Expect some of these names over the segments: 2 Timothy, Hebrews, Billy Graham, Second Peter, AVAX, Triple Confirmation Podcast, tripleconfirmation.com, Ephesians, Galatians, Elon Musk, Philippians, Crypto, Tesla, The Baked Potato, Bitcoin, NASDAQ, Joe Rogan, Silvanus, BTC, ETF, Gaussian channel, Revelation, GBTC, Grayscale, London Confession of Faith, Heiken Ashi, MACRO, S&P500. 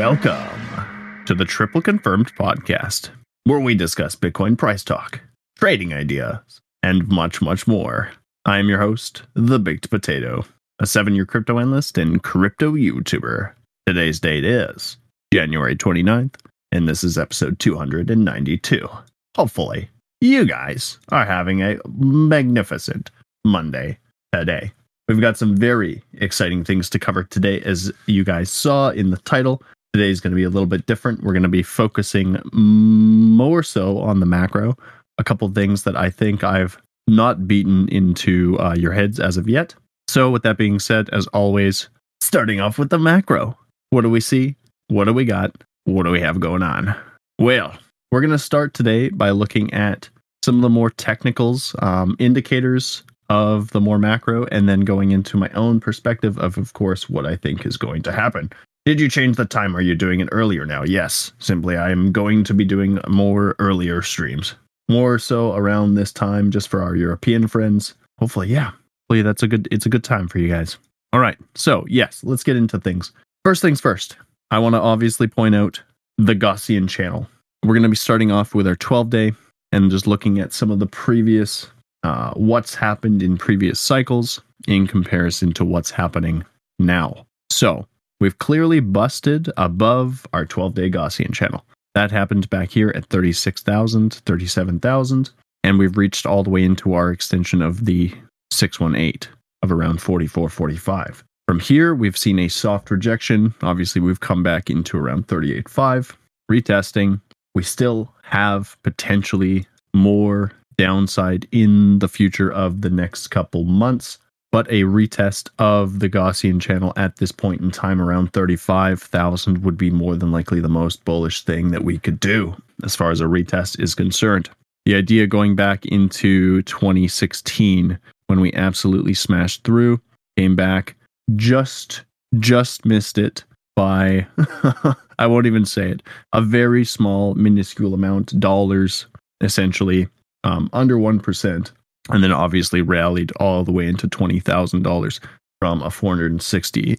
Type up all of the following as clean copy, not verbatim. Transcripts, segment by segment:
Welcome to the Triple Confirmed Podcast, where we discuss Bitcoin price talk, trading ideas, and much, much more. I am your host, The Baked Potato, a 7-year crypto analyst and crypto YouTuber. Today's date is January 29th, and this is episode 292. Hopefully, you guys are having a magnificent Monday today. We've got some very exciting things to cover today. As you guys saw in the title, today's going to be a little bit different. We're going to be focusing more so on the macro, a couple of things that I think I've not beaten into your heads as of yet. So with that being said, as always, starting off with the macro. What do we see? What do we got? What do we have going on? Well, we're going to start today by looking at some of the more technicals, indicators of the more macro, and then going into my own perspective of course, what I think is going to happen. Did you change the time? Are you doing it earlier now? Yes, simply I am going to be doing more earlier streams. More so around this time, just for our European friends. Hopefully, yeah. Hopefully that's a good time for you guys. All right, so yes, let's get into things. First things first, I want to obviously point out the Gaussian channel. We're going to be starting off with our 12-day and just looking at some of the previous what's happened in previous cycles in comparison to what's happening now. So we've clearly busted above our 12-day Gaussian channel. That happened back here at 36,000, 37,000, and we've reached all the way into our extension of the 618 of around 44.45. From here, we've seen a soft rejection. Obviously, we've come back into around 38.5, retesting. We still have potentially more downside in the future of the next couple months, but a retest of the Gaussian channel at this point in time around 35,000 would be more than likely the most bullish thing that we could do as far as a retest is concerned. The idea going back into 2016 when we absolutely smashed through, came back, just missed it by I won't even say it, a very small minuscule amount, dollars essentially. Under 1%, and then obviously rallied all the way into $20,000 from a $468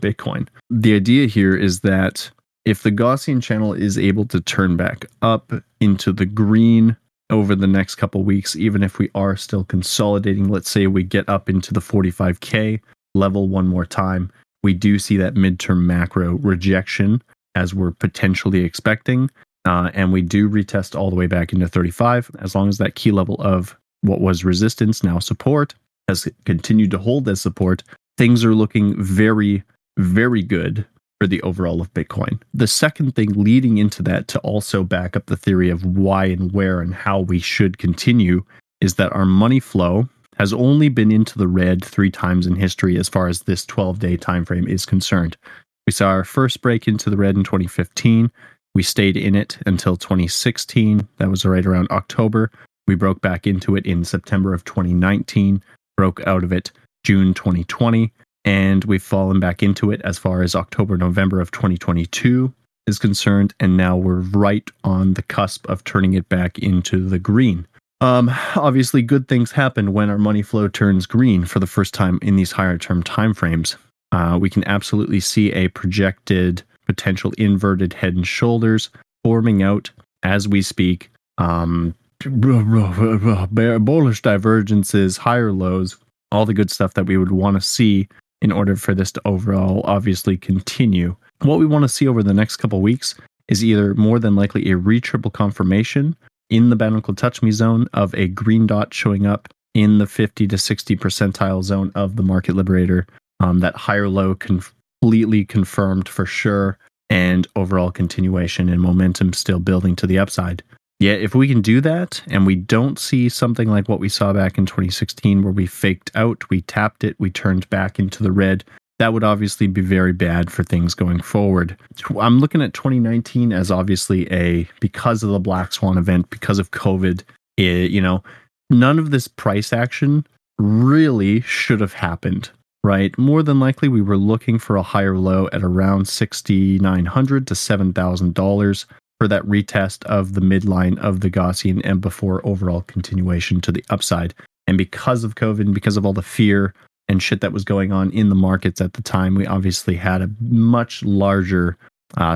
Bitcoin. The idea here is that if the Gaussian channel is able to turn back up into the green over the next couple weeks, even if we are still consolidating, let's say we get up into the 45K level one more time, we do see that midterm macro rejection as we're potentially expecting. And we do retest all the way back into 35. As long as that key level of what was resistance, now support, has continued to hold as support, things are looking very, very good for the overall of Bitcoin. The second thing leading into that to also back up the theory of why and where and how we should continue is that our money flow has only been into the red 3 times in history as far as this 12-day time frame is concerned. We saw our first break into the red in 2015. We stayed in it until 2016. That was right around October. We broke back into it in September of 2019, broke out of it June 2020, and we've fallen back into it as far as October, November of 2022 is concerned, and now we're right on the cusp of turning it back into the green. Obviously, good things happen when our money flow turns green for the first time in these higher-term timeframes. We can absolutely see a projected potential inverted head and shoulders forming out as we speak. Bullish divergences, higher lows, all the good stuff that we would want to see in order for this to overall obviously continue. What we want to see over the next couple weeks is either more than likely a triple confirmation in the Bannicle Touch Me zone of a green dot showing up in the 50 to 60 percentile zone of the market liberator. That higher low completely confirmed for sure, and overall continuation and momentum still building to the upside. Yet if we can do that and we don't see something like what we saw back in 2016 where we faked out, we tapped it, we turned back into the red, that would obviously be very bad for things going forward. I'm looking at 2019 as obviously because of the Black Swan event, because of COVID, none of this price action really should have happened. Right, more than likely we were looking for a higher low at around $6,900 to $7,000 for that retest of the midline of the Gaussian and before overall continuation to the upside. And because of COVID and because of all the fear and shit that was going on in the markets at the time, we obviously had a much larger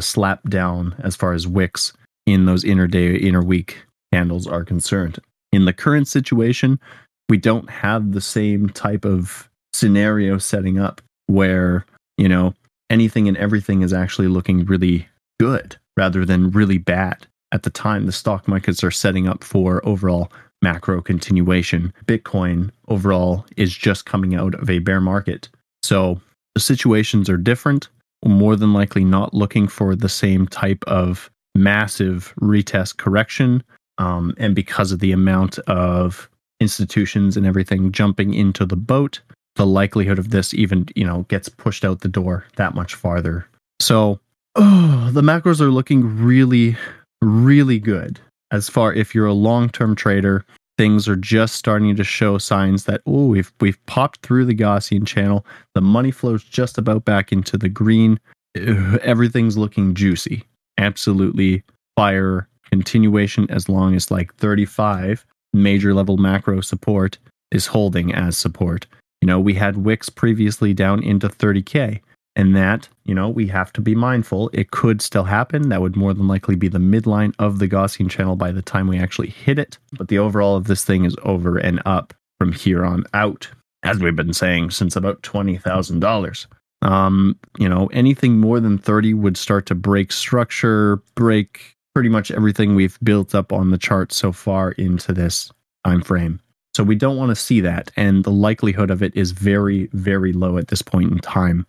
slap down as far as wicks in those inter-day, inter-week candles are concerned. In the current situation, we don't have the same type of scenario setting up where, you know, anything and everything is actually looking really good rather than really bad. At the time, the stock markets are setting up for overall macro continuation. Bitcoin overall is just coming out of a bear market. So the situations are different. We're more than likely not looking for the same type of massive retest correction. And because of the amount of institutions and everything jumping into the boat, the likelihood of this even, you know, gets pushed out the door that much farther. So the macros are looking really, really good. As far if you're a long-term trader, things are just starting to show signs that, oh, we've popped through the Gaussian channel. The money flows just about back into the green. Everything's looking juicy. Absolutely fire continuation as long as like 35 major level macro support is holding as support. You know, we had wicks previously down into 30K, and that, you know, we have to be mindful. It could still happen. That would more than likely be the midline of the Gaussian channel by the time we actually hit it. But the overall of this thing is over and up from here on out, as we've been saying since about $20,000. You know, anything more than 30 would start to break structure, break pretty much everything we've built up on the chart so far into this time frame. So we don't want to see that, and the likelihood of it is very, very low at this point in time,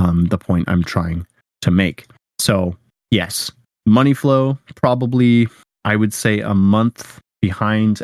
the point I'm trying to make. So yes, money flow probably, I would say, a month behind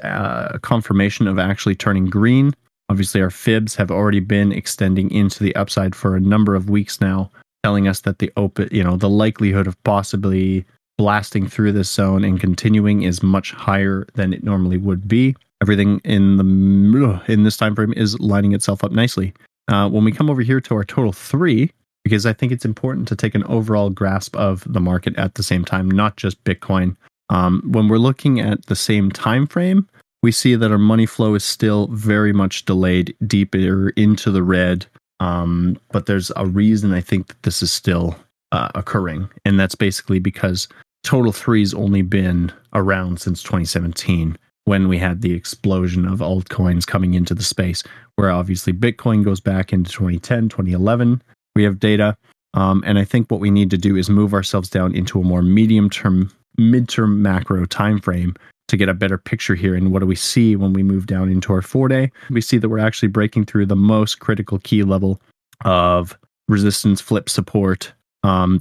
confirmation of actually turning green. Obviously, our fibs have already been extending into the upside for a number of weeks now, telling us that the open, you know, the likelihood of possibly blasting through this zone and continuing is much higher than it normally would be. Everything in this time frame is lining itself up nicely. When we come over here to our total 3, because I think it's important to take an overall grasp of the market at the same time, not just Bitcoin. When we're looking at the same time frame, we see that our money flow is still very much delayed deeper into the red. But there's a reason I think that this is still occurring, and that's basically because total 3's only been around since 2017. When we had the explosion of altcoins coming into the space, where obviously Bitcoin goes back into 2010, 2011, we have data. And I think what we need to do is move ourselves down into a more medium-term, mid-term macro time frame to get a better picture here. And what do we see when we move down into our 4-day? We see that we're actually breaking through the most critical key level of resistance flip support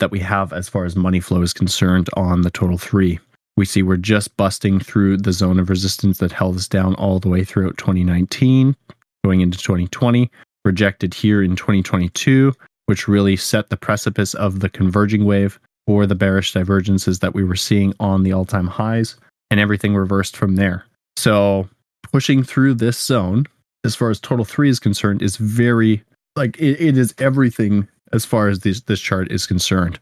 that we have as far as money flow is concerned on the total 3. We see we're just busting through the zone of resistance that held us down all the way throughout 2019, going into 2020, rejected here in 2022, which really set the precipice of the converging wave or the bearish divergences that we were seeing on the all-time highs, and everything reversed from there. So pushing through this zone, as far as total 3 is concerned, is very, like, it is everything as far as this chart is concerned.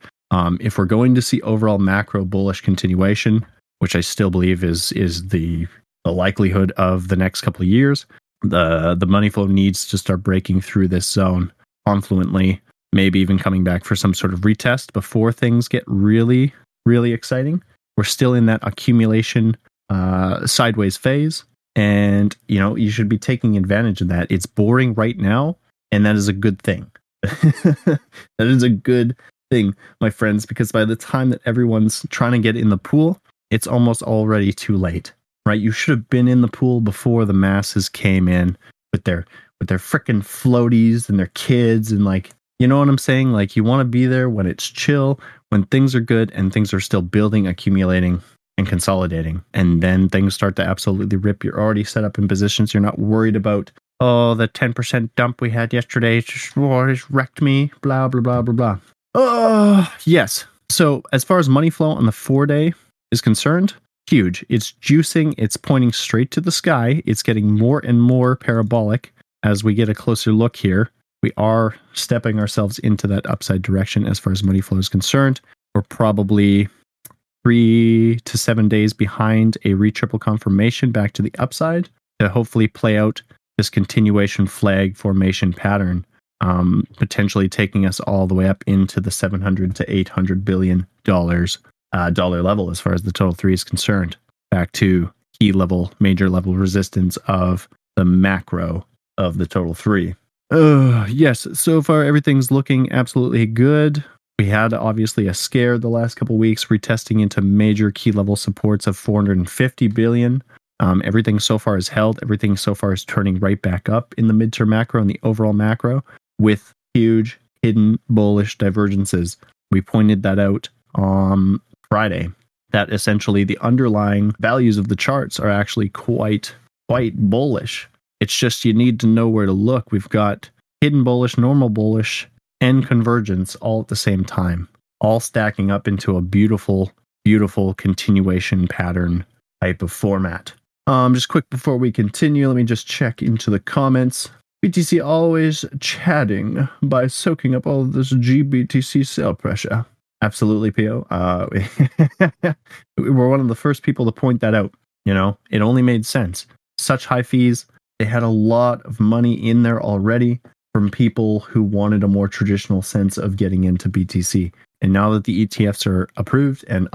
If we're going to see overall macro bullish continuation, which I still believe is the likelihood of the next couple of years, the money flow needs to start breaking through this zone confluently, maybe even coming back for some sort of retest before things get really, really exciting. We're still in that accumulation sideways phase, and you know, you should be taking advantage of that. It's boring right now, and that is a good thing. That is a good thing, my friends, because by the time that everyone's trying to get in the pool, it's almost already too late, right? You should have been in the pool before the masses came in with their frickin' floaties and their kids and, like, you know what I'm saying? Like, you want to be there when it's chill, when things are good and things are still building, accumulating and consolidating. And then things start to absolutely rip. You're already set up in positions. You're not worried about, oh, the 10% dump we had yesterday just wrecked me, blah, blah, blah, blah, blah. Yes. So as far as money flow on the 4-day is concerned, huge. It's juicing. It's pointing straight to the sky. It's getting more and more parabolic as we get a closer look here. We are stepping ourselves into that upside direction as far as money flow is concerned. We're probably 3 to 7 days behind a triple confirmation back to the upside to hopefully play out this continuation flag formation pattern potentially taking us all the way up into the $700 to $800 billion dollar level as far as the total three is concerned, back to key level, major level resistance of the macro of the total three. Yes, so far everything's looking absolutely good. We had obviously a scare the last couple weeks, retesting into major key level supports of 450 billion. Everything so far is held. Everything so far is turning right back up in the midterm macro and the overall macro with huge hidden bullish divergences. We pointed that out on Friday, that essentially the underlying values of the charts are actually quite bullish. It's just you need to know where to look. We've got hidden bullish, normal bullish, and convergence all at the same time, all stacking up into a beautiful, beautiful continuation pattern type of format. Just quick before we continue, let me just check into the comments. BTC always chatting by soaking up all of this GBTC sell pressure. Absolutely, PO. We were one of the first people to point that out. You know, it only made sense. Such high fees. They had a lot of money in there already from people who wanted a more traditional sense of getting into BTC. And now that the ETFs are approved and,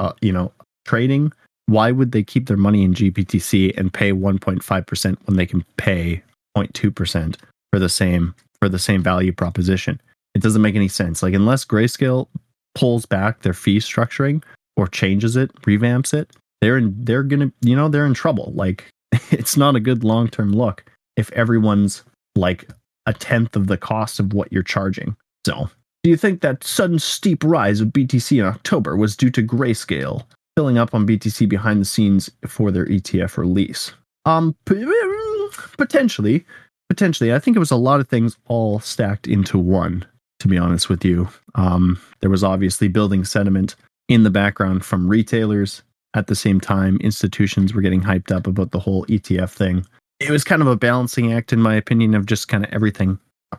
trading, why would they keep their money in GBTC and pay 1.5% when they can pay 0.2% for the same value proposition? It doesn't make any sense. Like, unless Grayscale pulls back their fee structuring or changes it, revamps it, they're in trouble. Like, it's not a good long-term look if everyone's like a tenth of the cost of what you're charging. So, do you think that sudden steep rise of BTC in October was due to Grayscale filling up on BTC behind the scenes for their ETF release? Potentially. I think it was a lot of things all stacked into one, to be honest with you. There was obviously building sentiment in the background from retailers. At the same time, institutions were getting hyped up about the whole ETF thing. It was kind of a balancing act, in my opinion, of just kind of everything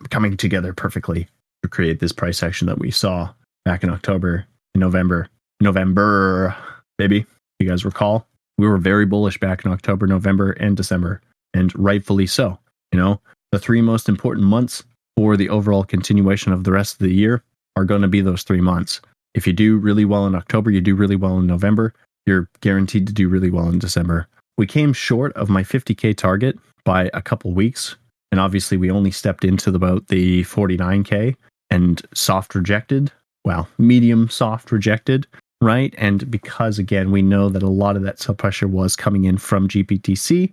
coming together perfectly to create this price action that we saw back in October, in November. November, baby. You guys recall? We were very bullish back in October, November, and December, and rightfully so. You know, the three most important months for the overall continuation of the rest of the year are going to be those 3 months. If you do really well in October, you do really well in November, you're guaranteed to do really well in December. We came short of my 50K target by a couple weeks, and obviously we only stepped into about the 49K and soft rejected. Well, medium soft rejected, right? And because, again, we know that a lot of that sell pressure was coming in from GBTC,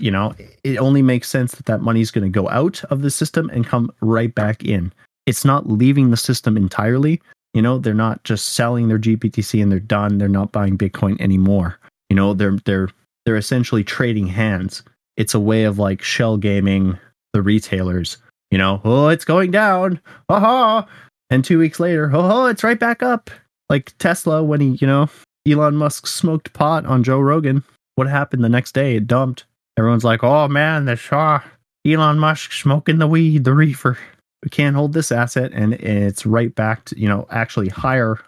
it only makes sense that money's going to go out of the system and come right back in. It's not leaving the system entirely. You know, they're not just selling their GBTC and they're done. They're not buying Bitcoin anymore. You know, they're essentially trading hands. It's a way of like shell gaming the retailers. You know, oh, it's going down, aha, and 2 weeks later, oh, it's right back up. Like Tesla when he, Elon Musk smoked pot on Joe Rogan. What happened the next day? It dumped. Everyone's like, oh man, Elon Musk smoking the weed, the reefer. We can't hold this asset, and it's right back to, actually higher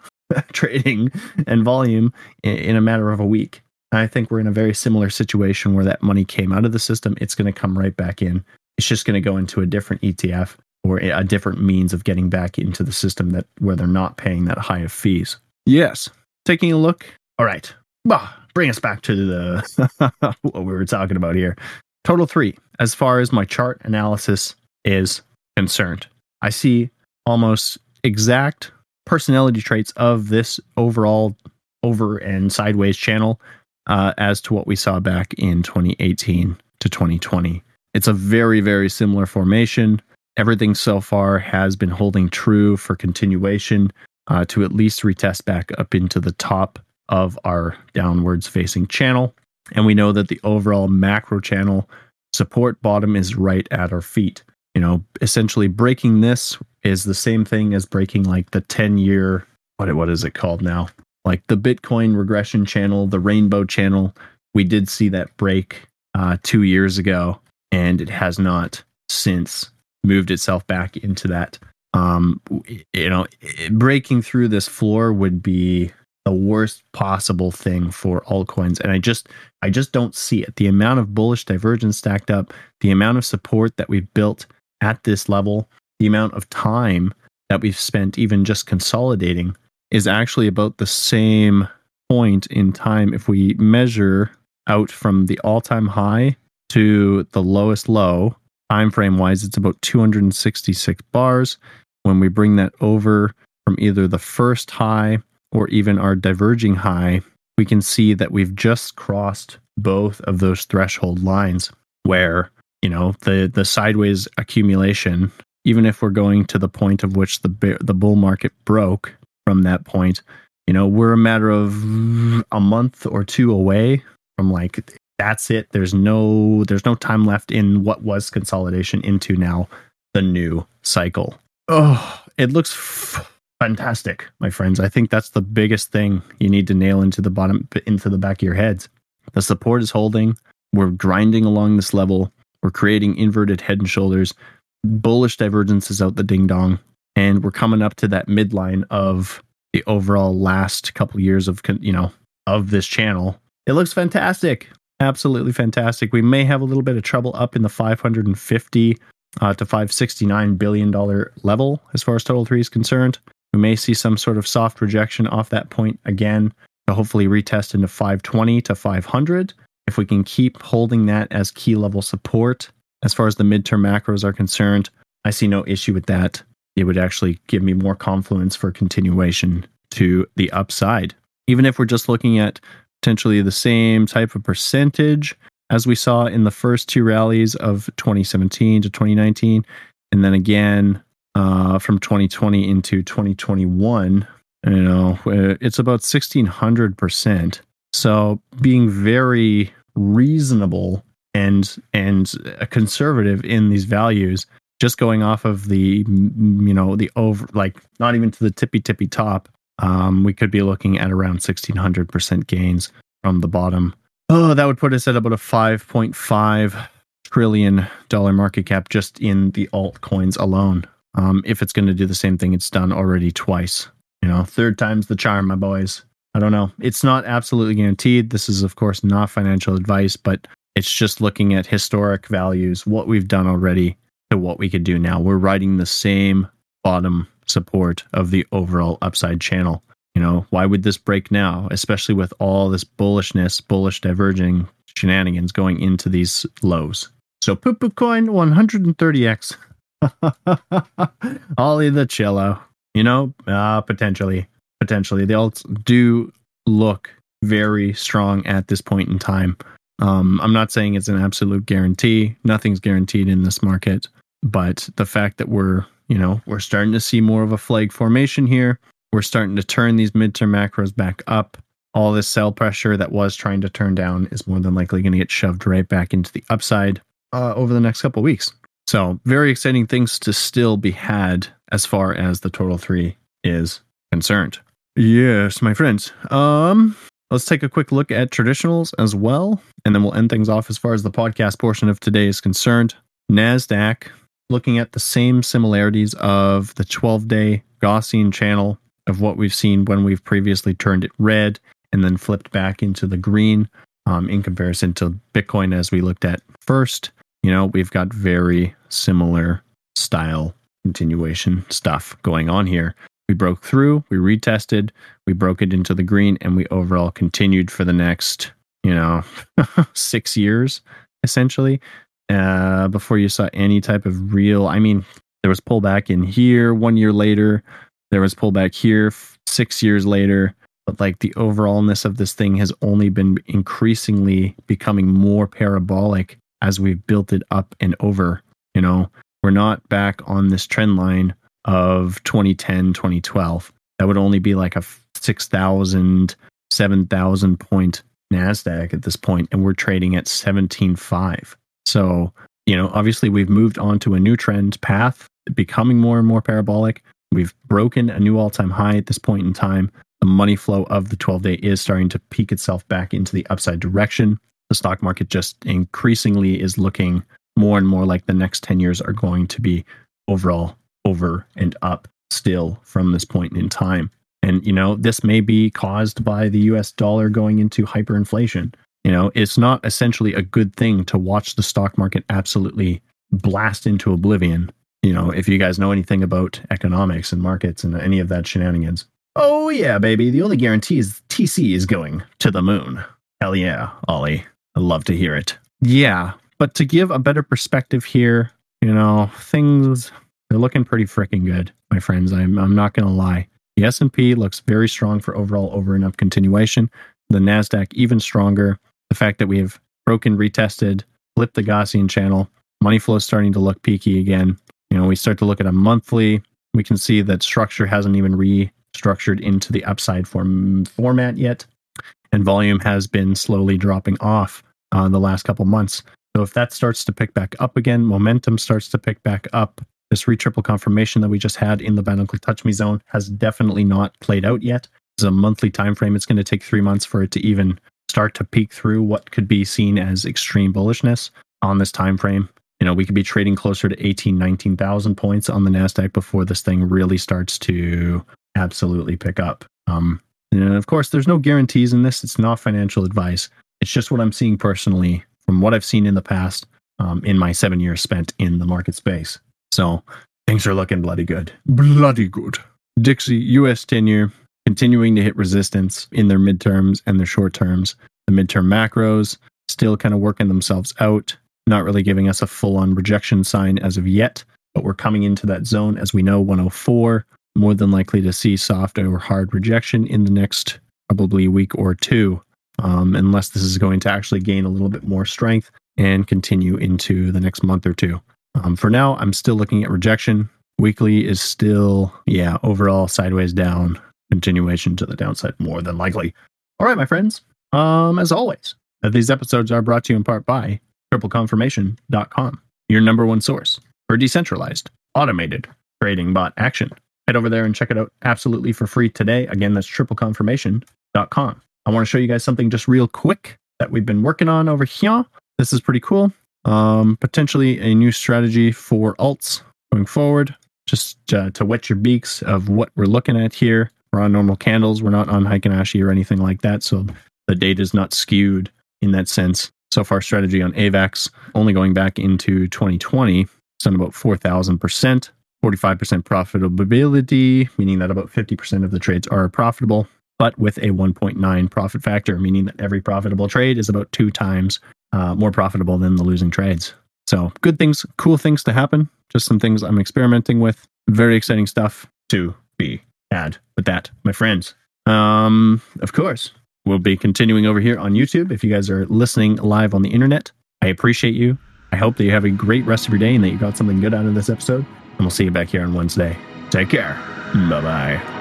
trading and volume in a matter of a week. I think we're in a very similar situation where that money came out of the system. It's going to come right back in. It's just going to go into a different ETF or a different means of getting back into the system where they're not paying that high of fees. Yes. Taking a look. All right. Well, bring us back to the what we were talking about here. Total three, as far as my chart analysis is concerned. I see almost exact personality traits of this overall over and sideways channel as to what we saw back in 2018 to 2020. It's a very, very similar formation. Everything so far has been holding true for continuation to at least retest back up into the top of our downwards facing channel. And we know that the overall macro channel support bottom is right at our feet. You know, essentially breaking this is the same thing as breaking like the 10-year, what is it called now? Like the Bitcoin regression channel, the rainbow channel. We did see that break 2 years ago, and it has not since moved itself back into that. Breaking through this floor would be the worst possible thing for altcoins. And I just don't see it. The amount of bullish divergence stacked up, the amount of support that we've built at this level, the amount of time that we've spent even just consolidating is actually about the same point in time if we measure out from the all-time high to the lowest low. Time frame wise, it's about 266 bars. When we bring that over from either the first high or even our diverging high, we can see that we've just crossed both of those threshold lines where, you know, the sideways accumulation, even if we're going to the point of which the bull market broke from that point, you know, we're a matter of a month or two away from like, that's it. There's no time left in what was consolidation into now the new cycle. Oh, it looks fantastic, my friends. I think that's the biggest thing you need to nail into the back of your heads. The support is holding. We're grinding along this level. We're creating inverted head and shoulders, bullish divergences out the ding dong, and we're coming up to that midline of the overall last couple years of, you know, of this channel. It looks fantastic. Absolutely fantastic. We may have a little bit of trouble up in the $550 to $569 billion level as far as Total 3 is concerned. We may see some sort of soft rejection off that point again to hopefully retest into $520 to $500. If we can keep holding that as key level support, as far as the midterm macros are concerned, I see no issue with that. It would actually give me more confluence for continuation to the upside. Even if we're just looking at potentially the same type of percentage as we saw in the first two rallies of 2017 to 2019. And then again, from 2020 into 2021, you know, it's about 1,600%. So being very reasonable and conservative in these values, just going off of the, you know, the over, like not even to the tippy top. We could be looking at around 1,600% gains from the bottom. Oh, that would put us at about a $5.5 trillion market cap just in the altcoins alone. If it's going to do the same thing it's done already twice. You know, third time's the charm, my boys. I don't know. It's not absolutely guaranteed. This is, of course, not financial advice, but it's just looking at historic values, what we've done already to what we could do now. We're riding the same bottom support of the overall upside channel. You know, why would this break now, especially with all this bullish diverging shenanigans going into these lows? So Poopoo Coin 130x. Ollie the cello, you know, potentially they all do look very strong at this point in time. I'm not saying it's an absolute guarantee. Nothing's guaranteed in this market, but the fact that we're starting to see more of a flag formation here. We're starting to turn these midterm macros back up. All this sell pressure that was trying to turn down is more than likely going to get shoved right back into the upside over the next couple of weeks. So very exciting things to still be had as far as the Total 3 is concerned. Yes, my friends. Let's take a quick look at traditionals as well, and then we'll end things off as far as the podcast portion of today is concerned. NASDAQ. Looking at the same similarities of the 12-day Gaussian channel of what we've seen when we've previously turned it red and then flipped back into the green in comparison to Bitcoin as we looked at first. You know, we've got very similar style continuation stuff going on here. We broke through, we retested, we broke it into the green, and we overall continued for the next, you know, 6 years, essentially. Before you saw any type of real, I mean, there was pullback in here 1 year later, there was pullback here 6 years later, but like the overallness of this thing has only been increasingly becoming more parabolic as we've built it up and over. You know, we're not back on this trend line of 2010, 2012. That would only be like a 6,000, 7,000 point NASDAQ at this point, and we're trading at 17.5. So, you know, obviously we've moved on to a new trend path, becoming more and more parabolic. We've broken a new all-time high at this point in time. The money flow of the 12-day is starting to peak itself back into the upside direction. The stock market just increasingly is looking more and more like the next 10 years are going to be overall over and up still from this point in time. And, you know, this may be caused by the US dollar going into hyperinflation. You know, it's not essentially a good thing to watch the stock market absolutely blast into oblivion you know, if you guys know anything about economics and markets and any of that shenanigans, oh yeah, baby, the only guarantee is TC is going to the moon. Hell yeah, Ollie. I love to hear it. Yeah, but to give a better perspective here, you know, things, they're looking pretty freaking good, my friends. I'm not going to lie. The S&P looks very strong for overall over and up continuation. The NASDAQ even stronger. The fact that we have broken, retested, flipped the Gaussian channel. Money flow is starting to look peaky again. You know, we start to look at a monthly. We can see that structure hasn't even restructured into the upside format yet. And volume has been slowly dropping off the last couple months. So if that starts to pick back up again, momentum starts to pick back up. This triple confirmation that we just had in the Bandicoot Touch Me Zone has definitely not played out yet. It's a monthly time frame. It's going to take 3 months for it to even start to peek through what could be seen as extreme bullishness on this time frame. You know, we could be trading closer to 18, 19,000 points on the NASDAQ before this thing really starts to absolutely pick up. And of course, there's no guarantees in this. It's not financial advice. It's just what I'm seeing personally from what I've seen in the past in my 7 years spent in the market space. So things are looking bloody good. Bloody good. Dixie, U.S. 10-year, continuing to hit resistance in their midterms and their short terms. The midterm macros still kind of working themselves out, not really giving us a full-on rejection sign as of yet, but we're coming into that zone, as we know, 104. More than likely to see soft or hard rejection in the next probably week or two, unless this is going to actually gain a little bit more strength and continue into the next month or two. For now, I'm still looking at rejection. Weekly is still, overall sideways down, continuation to the downside more than likely. All right, my friends, as always, these episodes are brought to you in part by tripleconfirmation.com, your number one source for decentralized, automated trading bot action. Head over there and check it out absolutely for free today. Again, that's tripleconfirmation.com. I want to show you guys something just real quick that we've been working on over here. This is pretty cool. Potentially a new strategy for alts going forward, just to wet your beaks of what we're looking at here. We're on normal candles. We're not on Heiken Ashi or anything like that. So the data is not skewed in that sense. So far, strategy on AVAX, only going back into 2020, it's done about 4,000%. 45% profitability, meaning that about 50% of the trades are profitable, but with a 1.9 profit factor, meaning that every profitable trade is about 2 times more profitable than the losing trades. So good things, cool things to happen. Just some things I'm experimenting with. Very exciting stuff to be had with that, my friends. Of course, we'll be continuing over here on YouTube. If you guys are listening live on the internet, I appreciate you. I hope that you have a great rest of your day and that you got something good out of this episode. And we'll see you back here on Wednesday. Take care. Bye-bye.